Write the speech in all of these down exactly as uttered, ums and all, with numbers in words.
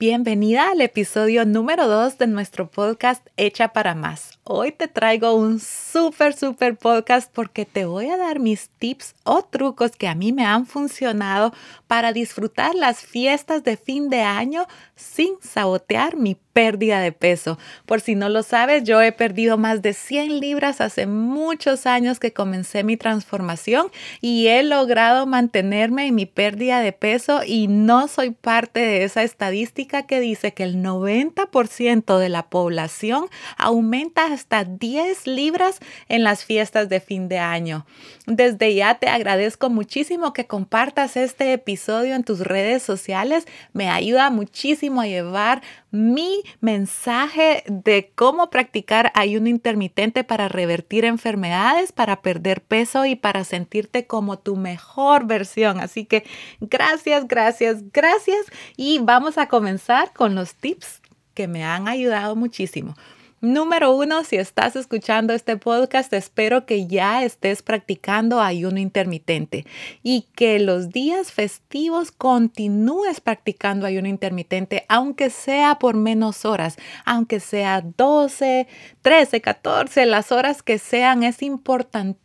Bienvenida al episodio número dos de nuestro podcast Hecha para Más. Hoy te traigo un súper, súper podcast porque te voy a dar mis tips o trucos que a mí me han funcionado para disfrutar las fiestas de fin de año sin sabotear mi pérdida de peso. Por si no lo sabes, yo he perdido más de cien libras hace muchos años que comencé mi transformación y he logrado mantenerme en mi pérdida de peso y no soy parte de esa estadística que dice que el noventa por ciento de la población aumenta hasta diez libras en las fiestas de fin de año. Desde ya te agradezco muchísimo que compartas este episodio en tus redes sociales. Me ayuda muchísimo a llevar mi mensaje de cómo practicar ayuno intermitente para revertir enfermedades, para perder peso y para sentirte como tu mejor versión. Así que gracias, gracias, gracias. Y vamos a comenzar con los tips que me han ayudado muchísimo. Número uno, si estás escuchando este podcast, espero que ya estés practicando ayuno intermitente y que los días festivos continúes practicando ayuno intermitente, aunque sea por menos horas, aunque sea doce, trece, catorce, las horas que sean. Es importantísimo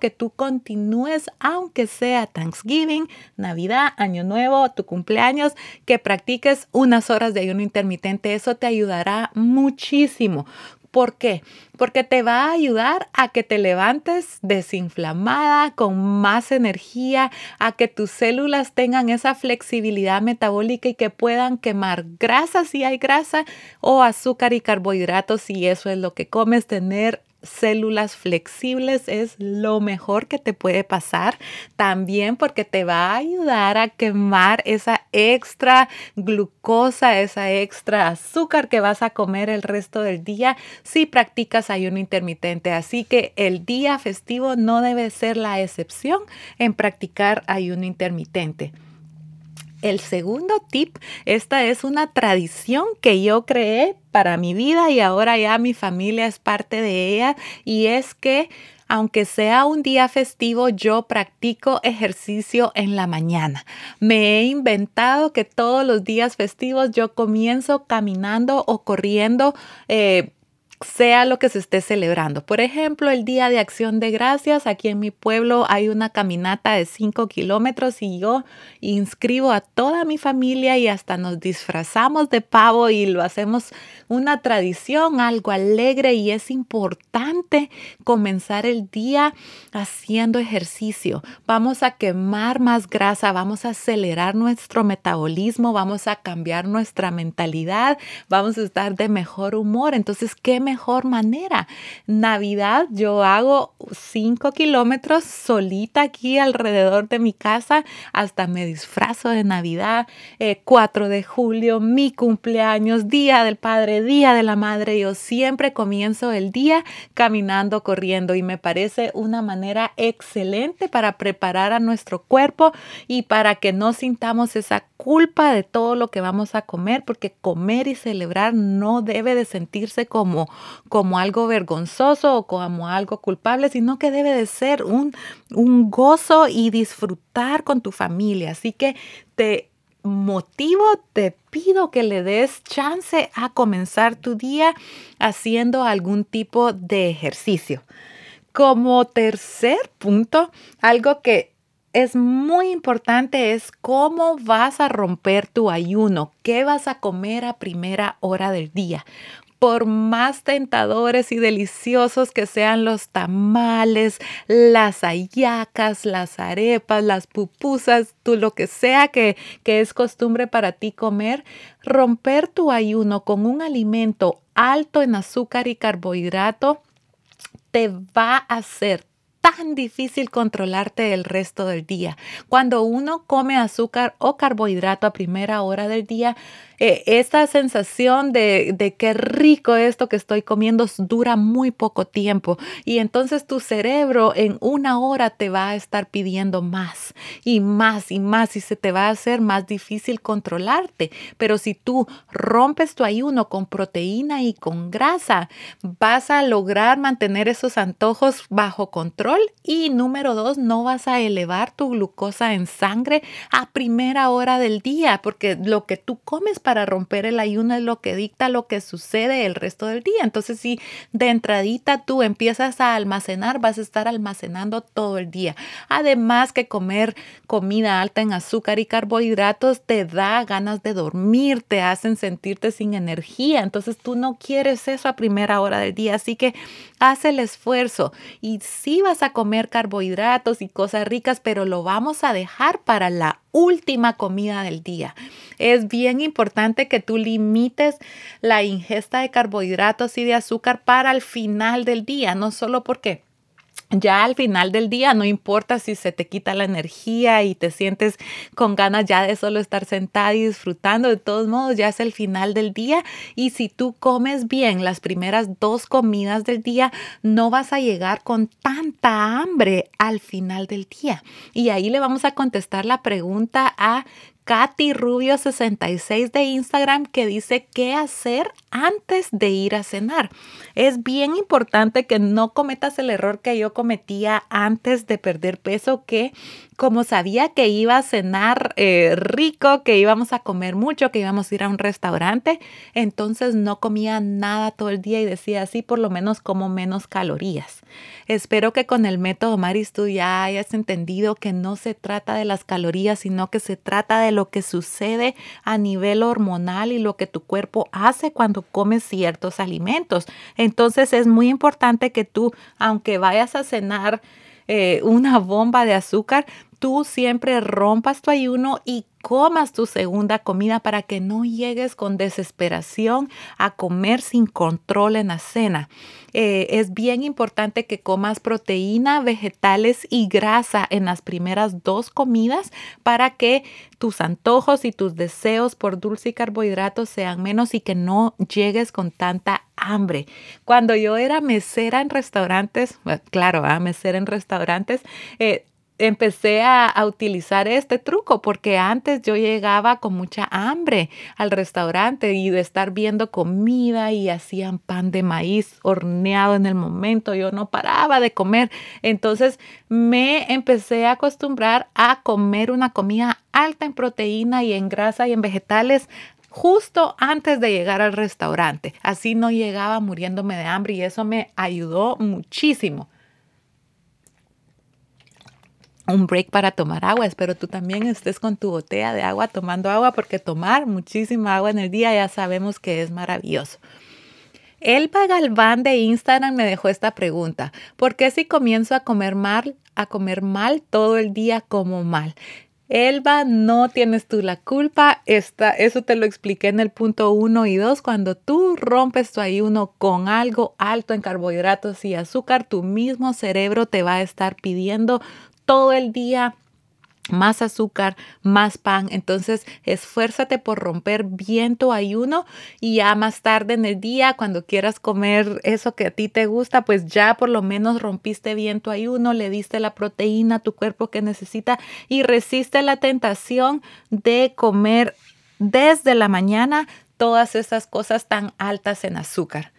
que tú continúes, aunque sea Thanksgiving, Navidad, Año Nuevo, tu cumpleaños, que practiques unas horas de ayuno intermitente. Eso te ayudará muchísimo. ¿Por qué? Porque te va a ayudar a que te levantes desinflamada, con más energía, a que tus células tengan esa flexibilidad metabólica y que puedan quemar grasa si hay grasa o azúcar y carbohidratos si eso es lo que comes. Tener células flexibles es lo mejor que te puede pasar, también porque te va a ayudar a quemar esa extra glucosa, esa extra azúcar que vas a comer el resto del día si practicas ayuno intermitente. Así que el día festivo no debe ser la excepción en practicar ayuno intermitente. El segundo tip, esta es una tradición que yo creé para mi vida y ahora ya mi familia es parte de ella, y es que aunque sea un día festivo, yo practico ejercicio en la mañana. Me he inventado que todos los días festivos yo comienzo caminando o corriendo, eh, sea lo que se esté celebrando. Por ejemplo, el Día de Acción de Gracias, aquí en mi pueblo hay una caminata de cinco kilómetros y yo inscribo a toda mi familia y hasta nos disfrazamos de pavo y lo hacemos una tradición, algo alegre, y es importante comenzar el día haciendo ejercicio. Vamos a quemar más grasa, vamos a acelerar nuestro metabolismo, vamos a cambiar nuestra mentalidad, vamos a estar de mejor humor. Entonces, ¿qué mejor mejor manera? Navidad yo hago cinco kilómetros solita aquí alrededor de mi casa, hasta me disfrazo de Navidad, eh, cuatro de julio, mi cumpleaños, Día del Padre, Día de la Madre. Yo siempre comienzo el día caminando, corriendo, y me parece una manera excelente para preparar a nuestro cuerpo y para que no sintamos esa culpa de todo lo que vamos a comer, porque comer y celebrar no debe de sentirse como como algo vergonzoso o como algo culpable, sino que debe de ser un, un gozo y disfrutar con tu familia. Así que te motivo, te pido que le des chance a comenzar tu día haciendo algún tipo de ejercicio. Como tercer punto, algo que es muy importante es cómo vas a romper tu ayuno, qué vas a comer a primera hora del día. Por más tentadores y deliciosos que sean los tamales, las hallacas, las arepas, las pupusas, tú lo que sea que, que es costumbre para ti comer, romper tu ayuno con un alimento alto en azúcar y carbohidrato te va a hacer tan difícil controlarte el resto del día. Cuando uno come azúcar o carbohidrato a primera hora del día, eh, esa sensación de, de qué rico esto que estoy comiendo dura muy poco tiempo, y entonces tu cerebro en una hora te va a estar pidiendo más y más y más y se te va a hacer más difícil controlarte. Pero si tú rompes tu ayuno con proteína y con grasa, vas a lograr mantener esos antojos bajo control colesterol. Y número dos, no vas a elevar tu glucosa en sangre a primera hora del día, porque lo que tú comes para romper el ayuno es lo que dicta lo que sucede el resto del día. Entonces, si de entradita tú empiezas a almacenar, vas a estar almacenando todo el día. Además que comer comida alta en azúcar y carbohidratos te da ganas de dormir, te hacen sentirte sin energía. Entonces, tú no quieres eso a primera hora del día. Así que haz el esfuerzo y sí vas a comer carbohidratos y cosas ricas, pero lo vamos a dejar para la última comida del día. Es bien importante que tú limites la ingesta de carbohidratos y de azúcar para el final del día, no solo porque ya al final del día, no importa si se te quita la energía y te sientes con ganas ya de solo estar sentada y disfrutando, de todos modos ya es el final del día. Y si tú comes bien las primeras dos comidas del día, no vas a llegar con tanta hambre al final del día. Y ahí le vamos a contestar la pregunta a Katy Rubio sesenta y seis de Instagram, que dice qué hacer antes de ir a cenar. Es bien importante que no cometas el error que yo cometía antes de perder peso, que como sabía que iba a cenar eh, rico, que íbamos a comer mucho, que íbamos a ir a un restaurante, entonces no comía nada todo el día y decía así, por lo menos como menos calorías. Espero que con el método Maris tú ya hayas entendido que no se trata de las calorías, sino que se trata de lo que sucede a nivel hormonal y lo que tu cuerpo hace cuando comes ciertos alimentos. Entonces es muy importante que tú, aunque vayas a cenar eh, una bomba de azúcar, tú siempre rompas tu ayuno y comas tu segunda comida para que no llegues con desesperación a comer sin control en la cena. Eh, es bien importante que comas proteína, vegetales y grasa en las primeras dos comidas para que tus antojos y tus deseos por dulce y carbohidratos sean menos y que no llegues con tanta hambre. Cuando yo era mesera en restaurantes, bueno, claro, ¿eh? mesera en restaurantes, eh, Empecé a, a utilizar este truco porque antes yo llegaba con mucha hambre al restaurante y de estar viendo comida y hacían pan de maíz horneado en el momento. Yo no paraba de comer. Entonces me empecé a acostumbrar a comer una comida alta en proteína y en grasa y en vegetales justo antes de llegar al restaurante. Así no llegaba muriéndome de hambre y eso me ayudó muchísimo. Un break para tomar agua. Espero tú también estés con tu botella de agua tomando agua, porque tomar muchísima agua en el día ya sabemos que es maravilloso. Elba Galván de Instagram me dejó esta pregunta. ¿Por qué si comienzo a comer mal, a comer mal todo el día como mal? Elba, no tienes tú la culpa. Esta, eso te lo expliqué en el punto uno y dos. Cuando tú rompes tu ayuno con algo alto en carbohidratos y azúcar, tu mismo cerebro te va a estar pidiendo todo el día más azúcar, más pan. Entonces, esfuérzate por romper bien tu ayuno y ya más tarde en el día, cuando quieras comer eso que a ti te gusta, pues ya por lo menos rompiste bien tu ayuno, le diste la proteína a tu cuerpo que necesita y resiste la tentación de comer desde la mañana todas esas cosas tan altas en azúcar.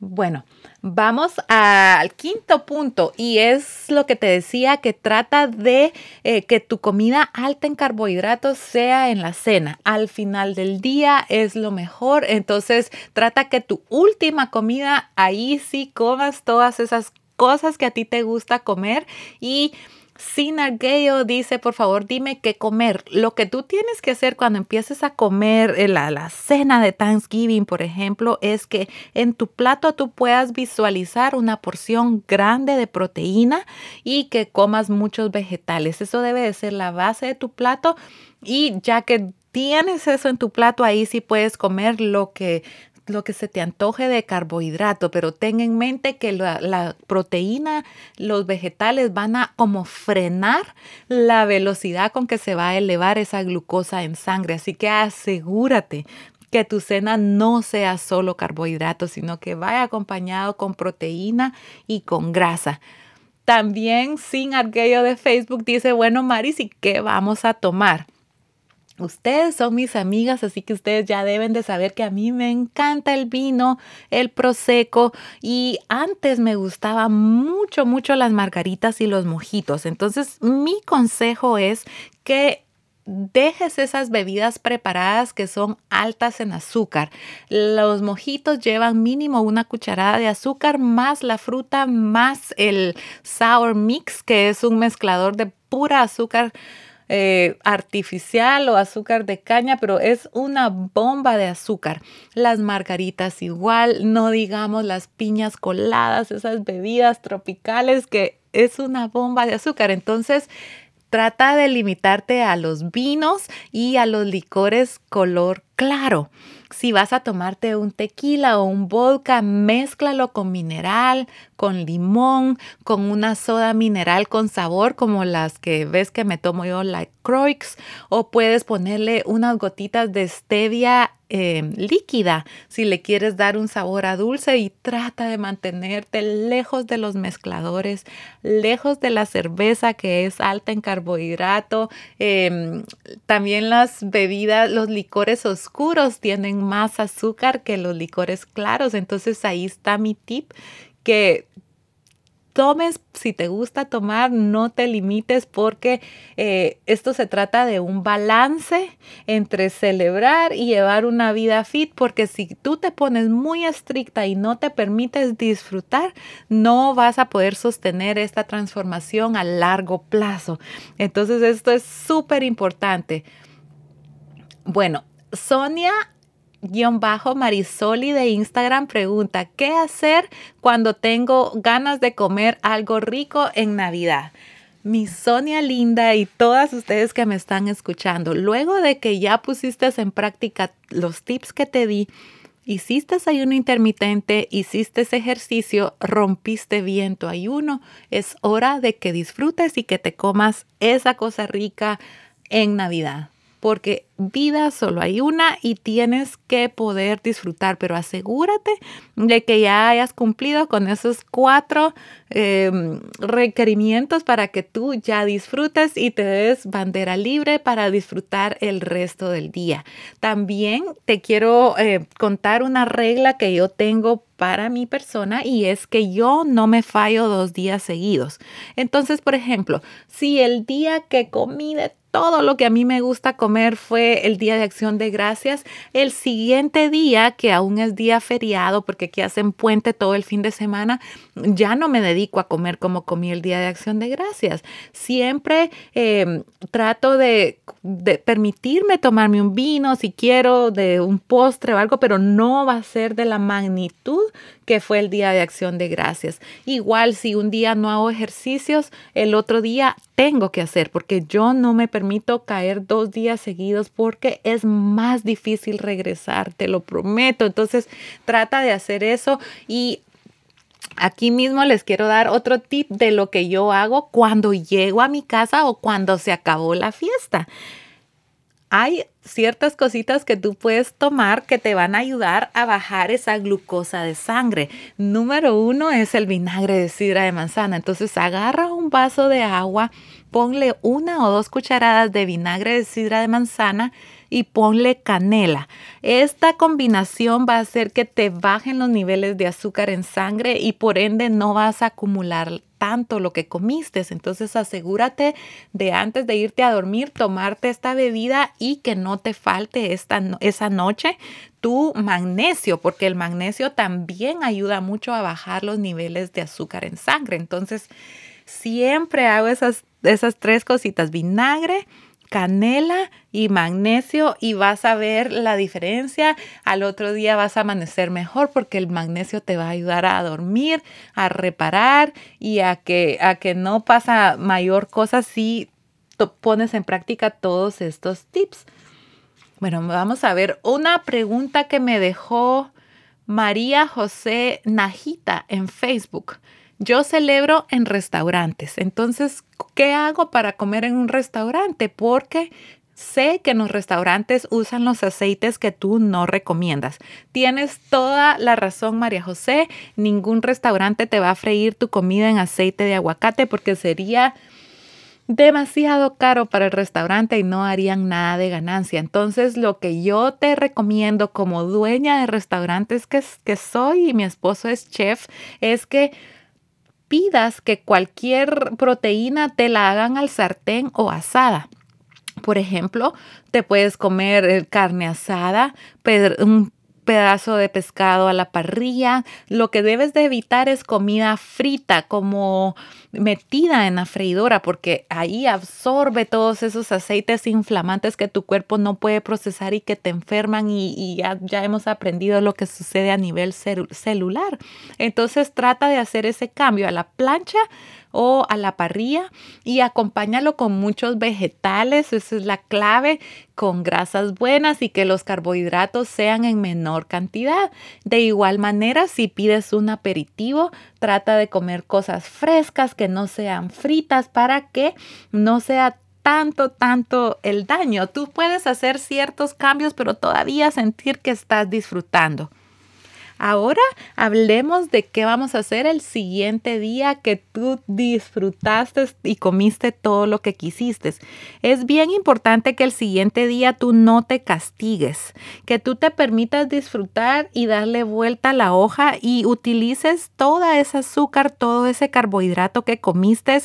Bueno, vamos al quinto punto y es lo que te decía, que trata de eh, que tu comida alta en carbohidratos sea en la cena. Al final del día es lo mejor, entonces trata que tu última comida, ahí sí comas todas esas cosas que a ti te gusta comer. Y Sina Gayo dice, por favor, dime qué comer. Lo que tú tienes que hacer cuando empieces a comer la, la cena de Thanksgiving, por ejemplo, es que en tu plato tú puedas visualizar una porción grande de proteína y que comas muchos vegetales. Eso debe de ser la base de tu plato, y ya que tienes eso en tu plato, ahí sí puedes comer lo que lo que se te antoje de carbohidrato, pero ten en mente que la, la proteína, los vegetales van a como frenar la velocidad con que se va a elevar esa glucosa en sangre. Así que asegúrate que tu cena no sea solo carbohidratos, sino que vaya acompañado con proteína y con grasa. También Sin Arguello de Facebook dice, bueno, Maris, ¿y qué vamos a tomar? Ustedes son mis amigas, así que ustedes ya deben de saber que a mí me encanta el vino, el prosecco, y antes me gustaba mucho, mucho las margaritas y los mojitos. Entonces, mi consejo es que dejes esas bebidas preparadas que son altas en azúcar. Los mojitos llevan mínimo una cucharada de azúcar más la fruta más el sour mix, que es un mezclador de pura azúcar Eh, artificial o azúcar de caña, pero es una bomba de azúcar. Las margaritas igual, no digamos las piñas coladas, esas bebidas tropicales que es una bomba de azúcar. Entonces, trata de limitarte a los vinos y a los licores color claro. Si vas a tomarte un tequila o un vodka, mézclalo con mineral, con limón, con una soda mineral con sabor como las que ves que me tomo yo, la Croix, o puedes ponerle unas gotitas de stevia eh, líquida si le quieres dar un sabor a dulce, y trata de mantenerte lejos de los mezcladores, lejos de la cerveza que es alta en carbohidrato. Eh, también las bebidas, los licores oscuros tienen más azúcar que los licores claros. Entonces ahí está mi tip, que tomes si te gusta tomar, no te limites, porque eh, esto se trata de un balance entre celebrar y llevar una vida fit, porque si tú te pones muy estricta y no te permites disfrutar, no vas a poder sostener esta transformación a largo plazo. Entonces esto es súper importante. Bueno, Sonia guión bajo Marisoli de Instagram pregunta, ¿qué hacer cuando tengo ganas de comer algo rico en Navidad? Mi Sonia linda y todas ustedes que me están escuchando, luego de que ya pusiste en práctica los tips que te di, hiciste ayuno intermitente, hiciste ese ejercicio, rompiste bien tu ayuno, es hora de que disfrutes y que te comas esa cosa rica en Navidad. Porque vida solo hay una y tienes que poder disfrutar, pero asegúrate de que ya hayas cumplido con esos cuatro eh, requerimientos para que tú ya disfrutes y te des bandera libre para disfrutar el resto del día. También te quiero eh, contar una regla que yo tengo para mi persona, y es que yo no me fallo dos días seguidos. Entonces, por ejemplo, si el día que comí de todo lo que a mí me gusta comer fue el Día de Acción de Gracias, el siguiente día, que aún es día feriado porque aquí hacen puente todo el fin de semana, ya no me dedico a comer como comí el Día de Acción de Gracias. Siempre eh, trato de, de permitirme tomarme un vino si quiero, de un postre o algo, pero no va a ser de la magnitud que fue el Día de Acción de Gracias. Igual, si un día no hago ejercicios, el otro día tengo que hacer, porque yo no me permito caer dos días seguidos, porque es más difícil regresar, te lo prometo. Entonces, trata de hacer eso. Y aquí mismo les quiero dar otro tip de lo que yo hago cuando llego a mi casa o cuando se acabó la fiesta. Hay ciertas cositas que tú puedes tomar que te van a ayudar a bajar esa glucosa de sangre. Número uno es el vinagre de sidra de manzana. Entonces agarra un vaso de agua, ponle una o dos cucharadas de vinagre de sidra de manzana y ponle canela. Esta combinación va a hacer que te bajen los niveles de azúcar en sangre y por ende no vas a acumular tanto lo que comiste. Entonces asegúrate de, antes de irte a dormir, tomarte esta bebida y que no te falte esta, esa noche tu magnesio, porque el magnesio también ayuda mucho a bajar los niveles de azúcar en sangre. Entonces siempre hago esas, esas tres cositas: vinagre, canela y magnesio, y vas a ver la diferencia. Al otro día vas a amanecer mejor, porque el magnesio te va a ayudar a dormir, a reparar y a que, a que no pasa mayor cosa si to- pones en práctica todos estos tips. Bueno, vamos a ver una pregunta que me dejó María José Najita en Facebook. Yo celebro en restaurantes. Entonces, ¿qué hago para comer en un restaurante? Porque sé que en los restaurantes usan los aceites que tú no recomiendas. Tienes toda la razón, María José. Ningún restaurante te va a freír tu comida en aceite de aguacate, porque sería demasiado caro para el restaurante y no harían nada de ganancia. Entonces, lo que yo te recomiendo como dueña de restaurantes que, que soy, y mi esposo es chef, es que pidas que cualquier proteína te la hagan al sartén o asada. Por ejemplo, te puedes comer carne asada, un pedazo de pescado a la parrilla. Lo que debes de evitar es comida frita, como metida en la freidora, porque ahí absorbe todos esos aceites inflamantes que tu cuerpo no puede procesar y que te enferman, y, y ya, ya hemos aprendido lo que sucede a nivel cel- celular. Entonces trata de hacer ese cambio a la plancha o a la parrilla y acompáñalo con muchos vegetales. Esa es la clave, con grasas buenas y que los carbohidratos sean en menor cantidad. De igual manera, si pides un aperitivo, trata de comer cosas frescas que no sean fritas para que no sea tanto, tanto el daño. Tú puedes hacer ciertos cambios, pero todavía sentir que estás disfrutando. Ahora hablemos de qué vamos a hacer el siguiente día que tú disfrutaste y comiste todo lo que quisiste. Es bien importante que el siguiente día tú no te castigues, que tú te permitas disfrutar y darle vuelta a la hoja y utilices toda esa azúcar, todo ese carbohidrato que comiste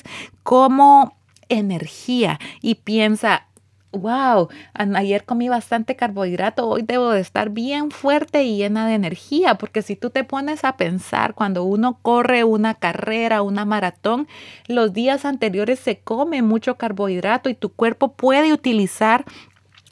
como energía y piensa: wow, ayer comí bastante carbohidrato, hoy debo de estar bien fuerte y llena de energía. Porque si tú te pones a pensar, cuando uno corre una carrera, una maratón, los días anteriores se come mucho carbohidrato y tu cuerpo puede utilizar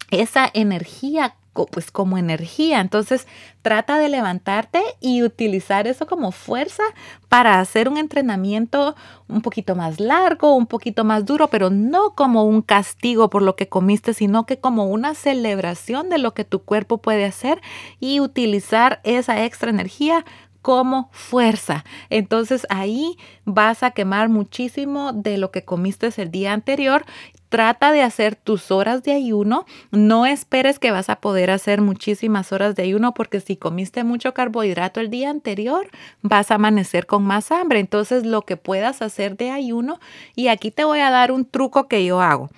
esa energía pues como energía. Entonces trata de levantarte y utilizar eso como fuerza para hacer un entrenamiento un poquito más largo, un poquito más duro, pero no como un castigo por lo que comiste, sino que como una celebración de lo que tu cuerpo puede hacer y utilizar esa extra energía como fuerza. Entonces ahí vas a quemar muchísimo de lo que comiste el día anterior. Trata de hacer tus horas de ayuno. No esperes que vas a poder hacer muchísimas horas de ayuno, porque si comiste mucho carbohidrato el día anterior, vas a amanecer con más hambre. Entonces, lo que puedas hacer de ayuno, y aquí te voy a dar un truco que yo hago.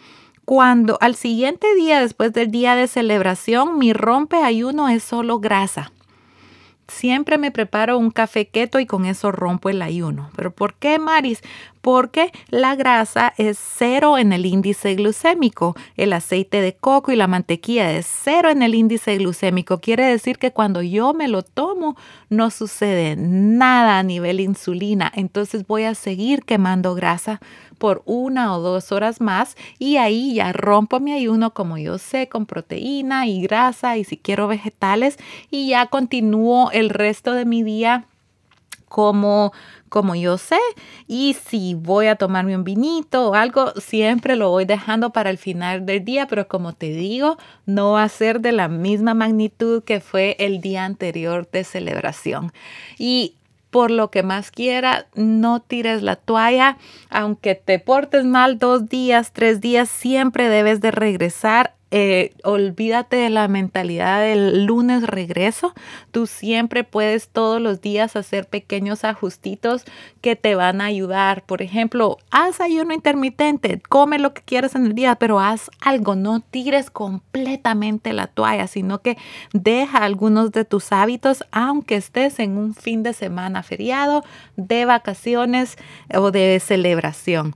Cuando al siguiente día, después del día de celebración, mi rompeayuno es solo grasa. Siempre me preparo un café keto y con eso rompo el ayuno. ¿Pero por qué, Maris? Porque la grasa es cero en el índice glucémico. El aceite de coco y la mantequilla es cero en el índice glucémico. Quiere decir que cuando yo me lo tomo, no sucede nada a nivel insulina. Entonces voy a seguir quemando grasa por una o dos horas más y ahí ya rompo mi ayuno, como yo sé, con proteína y grasa y si quiero vegetales, y ya continúo el resto de mi día como... como yo sé. Y si voy a tomarme un vinito o algo, siempre lo voy dejando para el final del día, pero como te digo, no va a ser de la misma magnitud que fue el día anterior de celebración. Y por lo que más quiera, no tires la toalla. Aunque te portes mal dos días, tres días, siempre debes de regresar. Eh, olvídate de la mentalidad del lunes regreso. Tú siempre puedes todos los días hacer pequeños ajustitos que te van a ayudar. Por ejemplo, haz ayuno intermitente, come lo que quieras en el día, pero haz algo. No tires completamente la toalla, sino que deja algunos de tus hábitos, aunque estés en un fin de semana feriado, de vacaciones o de celebración.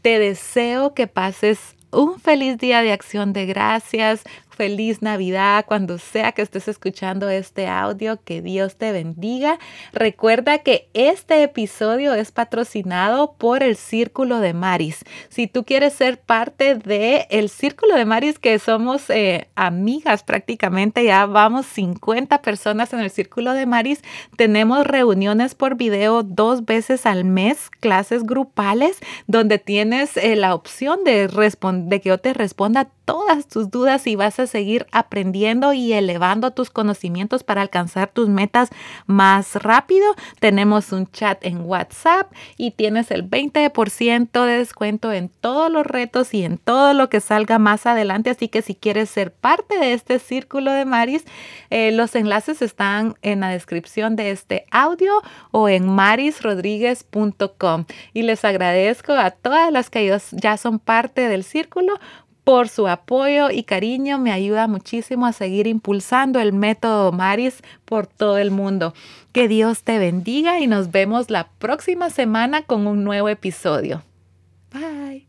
Te deseo que pases un feliz día de Acción de Gracias, feliz Navidad, cuando sea que estés escuchando este audio, que Dios te bendiga. Recuerda que este episodio es patrocinado por el Círculo de Maris. Si tú quieres ser parte del Círculo de Maris, que somos eh, amigas prácticamente, ya vamos cincuenta personas en el Círculo de Maris, tenemos reuniones por video dos veces al mes, clases grupales, donde tienes eh, la opción de, respond- de que yo te responda todas tus dudas y vas a seguir aprendiendo y elevando tus conocimientos para alcanzar tus metas más rápido. Tenemos un chat en WhatsApp y tienes el veinte por ciento de descuento en todos los retos y en todo lo que salga más adelante. Así que si quieres ser parte de este Círculo de Maris, eh, los enlaces están en la descripción de este audio o en maris rodriguez punto com. Y les agradezco a todas las que ya son parte del Círculo por su apoyo y cariño. Me ayuda muchísimo a seguir impulsando el método Maris por todo el mundo. Que Dios te bendiga y nos vemos la próxima semana con un nuevo episodio. Bye.